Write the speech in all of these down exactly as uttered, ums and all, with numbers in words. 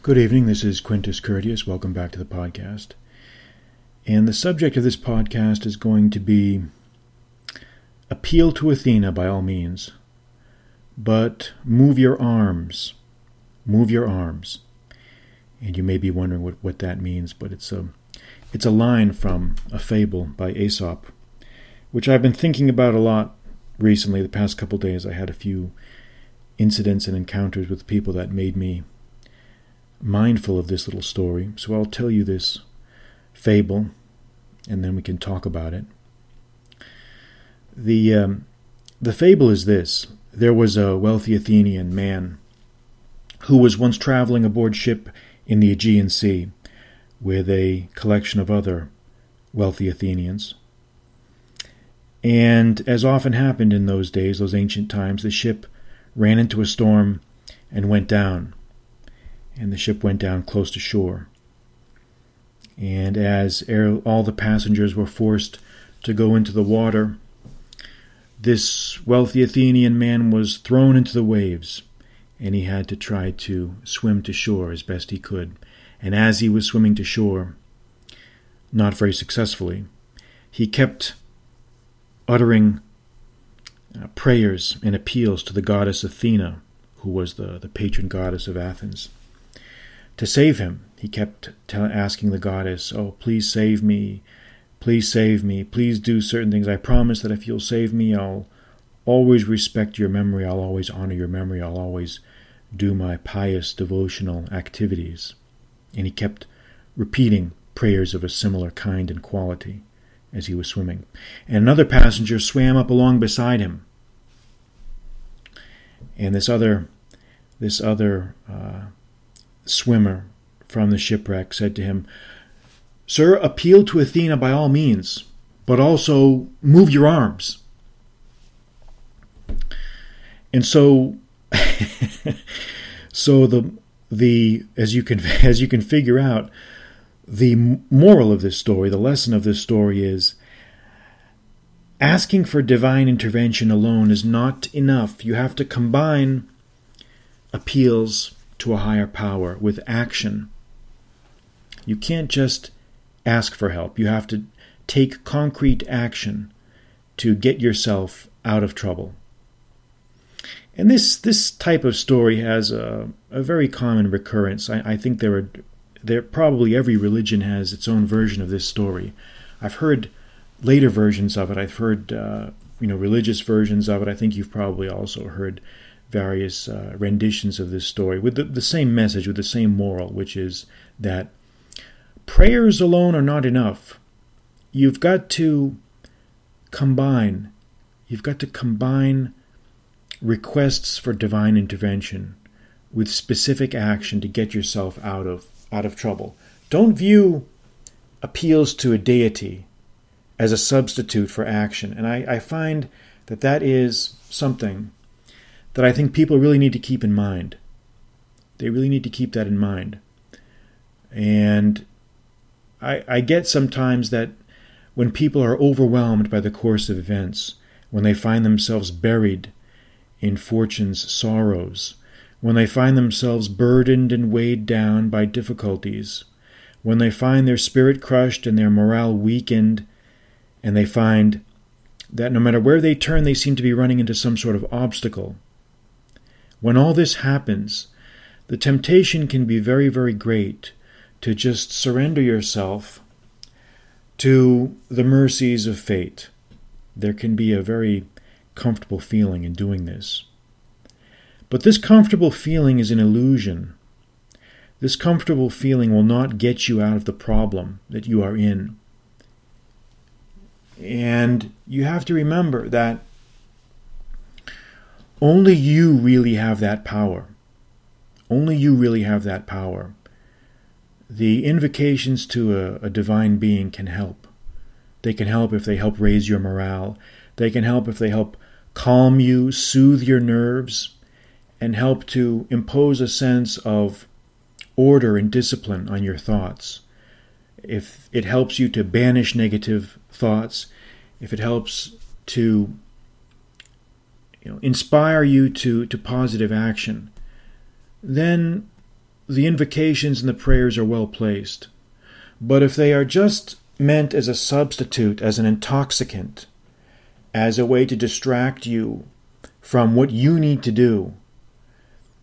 Good evening, this is Quintus Curtius. Welcome back to the podcast. And the subject of this podcast is going to be appeal to Athena by all means, but move your arms. Move your arms. And you may be wondering what, what that means, but it's a, it's a line from a fable by Aesop, which I've been thinking about a lot recently. The past couple days I had a few incidents and encounters with people that made me mindful of this little story. So I'll tell you this fable, and then we can talk about it. The um, the fable is this. There was a wealthy Athenian man who was once traveling aboard ship in the Aegean Sea with a collection of other wealthy Athenians. And as often happened in those days, those ancient times, the ship ran into a storm and went down. And the ship went down close to shore. And as all the passengers were forced to go into the water, this wealthy Athenian man was thrown into the waves, and he had to try to swim to shore as best he could. And as he was swimming to shore, not very successfully, he kept uttering uh, prayers and appeals to the goddess Athena, who was the, the patron goddess of Athens, to save him. He kept t- asking the goddess, oh, please save me, please save me, please do certain things. I promise that if you'll save me, I'll always respect your memory, I'll always honor your memory, I'll always do my pious devotional activities. And he kept repeating prayers of a similar kind and quality as he was swimming. And another passenger swam up along beside him. And this other, this other, uh, swimmer from the shipwreck said to him, "Sir, appeal to Athena by all means, but also move your arms." And so, so the the as you can as you can figure out, the moral of this story, the lesson of this story is: asking for divine intervention alone is not enough. You have to combine appeals to a higher power with action. You can't just ask for help. You have to take concrete action to get yourself out of trouble. And this this type of story has a, a very common recurrence. I, I think there are there probably every religion has its own version of this story. I've heard later versions of it. I've heard uh, you know religious versions of it. I think you've probably also heard various uh, renditions of this story with the, the same message, with the same moral, which is that prayers alone are not enough. You've got to combine, you've got to combine requests for divine intervention with specific action to get yourself out of out of trouble. Don't view appeals to a deity as a substitute for action. And I, I find that that is something that I think people really need to keep in mind. They really need to keep that in mind. And I, I get sometimes that when people are overwhelmed by the course of events, when they find themselves buried in fortune's sorrows, when they find themselves burdened and weighed down by difficulties, when they find their spirit crushed and their morale weakened, and they find that no matter where they turn, they seem to be running into some sort of obstacle. When all this happens, the temptation can be very, very great to just surrender yourself to the mercies of fate. There can be a very comfortable feeling in doing this. But this comfortable feeling is an illusion. This comfortable feeling will not get you out of the problem that you are in. And you have to remember that only you really have that power. Only you really have that power. The invocations to a, a divine being can help. They can help if they help raise your morale. They can help if they help calm you, soothe your nerves, and help to impose a sense of order and discipline on your thoughts. If it helps you to banish negative thoughts, if it helps to You know, inspire you to, to positive action, then the invocations and the prayers are well placed. But if they are just meant as a substitute, as an intoxicant, as a way to distract you from what you need to do,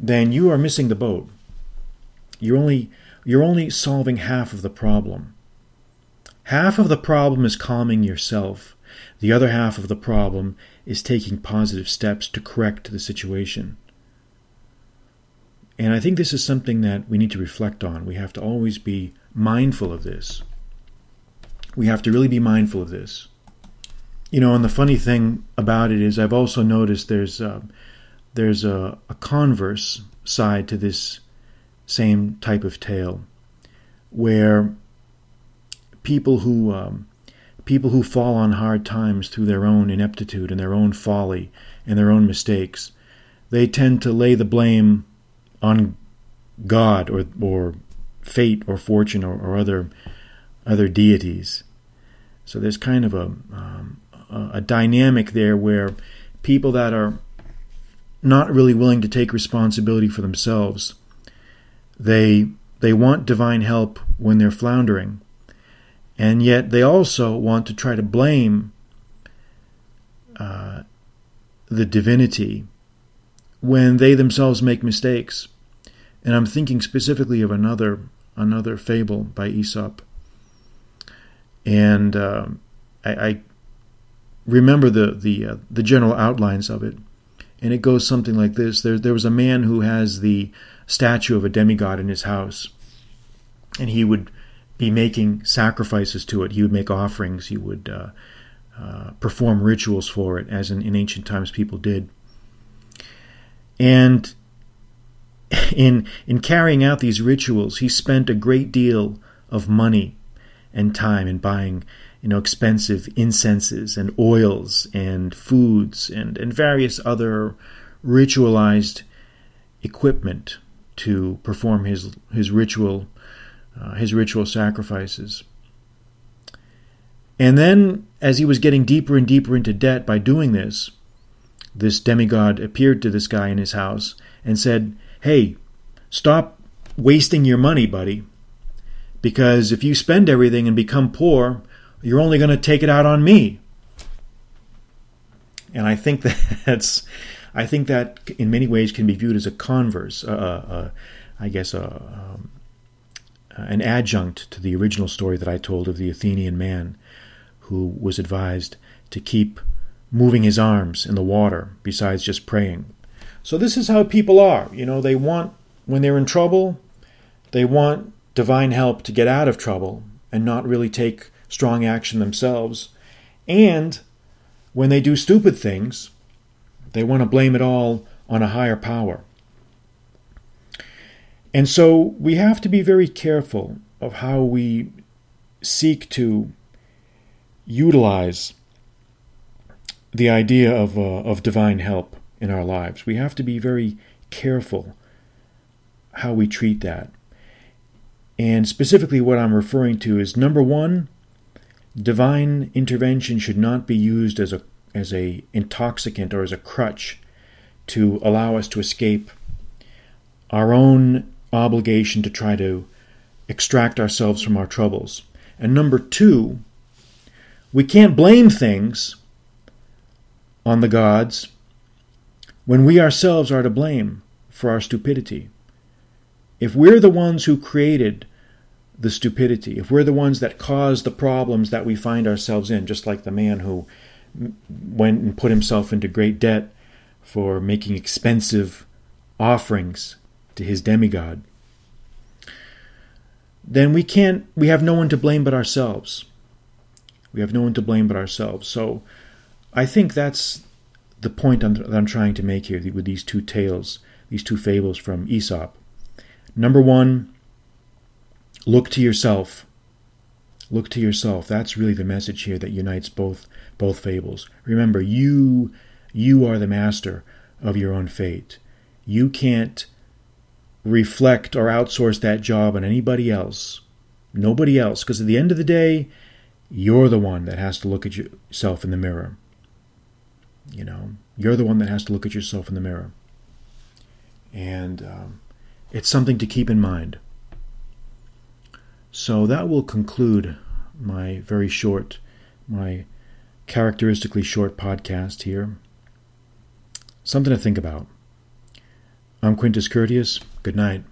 then you are missing the boat. You're only, you're only solving half of the problem. Half of the problem is calming yourself. The other half of the problem is taking positive steps to correct the situation. And I think this is something that we need to reflect on. We have to always be mindful of this. We have to really be mindful of this. You know, and the funny thing about it is I've also noticed there's a, there's a, a converse side to this same type of tale, where people who um, people who fall on hard times through their own ineptitude and their own folly and their own mistakes, they tend to lay the blame on God or or fate or fortune or, or other other deities. So there's kind of a um, a dynamic there where people that are not really willing to take responsibility for themselves, they they want divine help when they're floundering, and yet they also want to try to blame uh, the divinity when they themselves make mistakes. And I'm thinking specifically of another another fable by Aesop. And uh, I, I remember the the, uh, the general outlines of it. And it goes something like this. There, there was a man who has the statue of a demigod in his house. And he would be making sacrifices to it. He would make offerings. He would uh, uh, perform rituals for it, as in, in ancient times people did. And in in carrying out these rituals, he spent a great deal of money and time in buying, you know, expensive incenses and oils and foods and, and various other ritualized equipment to perform his his ritual uh, his ritual sacrifices. And then, as he was getting deeper and deeper into debt by doing this, this demigod appeared to this guy in his house and said, "Hey, stop wasting your money, buddy, because if you spend everything and become poor, you're only going to take it out on me." And I think that that's, I think that in many ways can be viewed as a converse, uh, uh, I guess, uh, um, an adjunct to the original story that I told of the Athenian man who was advised to keep moving his arms in the water besides just praying. So this is how people are. You know, they want, when they're in trouble, they want divine help to get out of trouble and not really take strong action themselves. And when they do stupid things, they want to blame it all on a higher power. And so we have to be very careful of how we seek to utilize the idea of uh, of divine help in our lives. We have to be very careful how we treat that. And specifically what I'm referring to is, number one, divine intervention should not be used as a as a intoxicant or as a crutch to allow us to escape our own obligation to try to extract ourselves from our troubles. And number two, we can't blame things on the gods when we ourselves are to blame for our stupidity. If we're the ones who created the stupidity, if we're the ones that caused the problems that we find ourselves in, just like the man who went and put himself into great debt for making expensive offerings to his demigod, then we can't, we have no one to blame but ourselves. We have no one to blame but ourselves. So I think that's the point I'm, that I'm trying to make here with these two tales, these two fables from Aesop. Number one, look to yourself. Look to yourself. That's really the message here that unites both both fables. Remember, you you are the master of your own fate. You can't reflect or outsource that job on anybody else. Nobody else. Because at the end of the day, you're the one that has to look at yourself in the mirror. You know, you're the one that has to look at yourself in the mirror. And um, it's something to keep in mind. So that will conclude my very short, my characteristically short podcast here. Something to think about. I'm Quintus Curtius. Good night.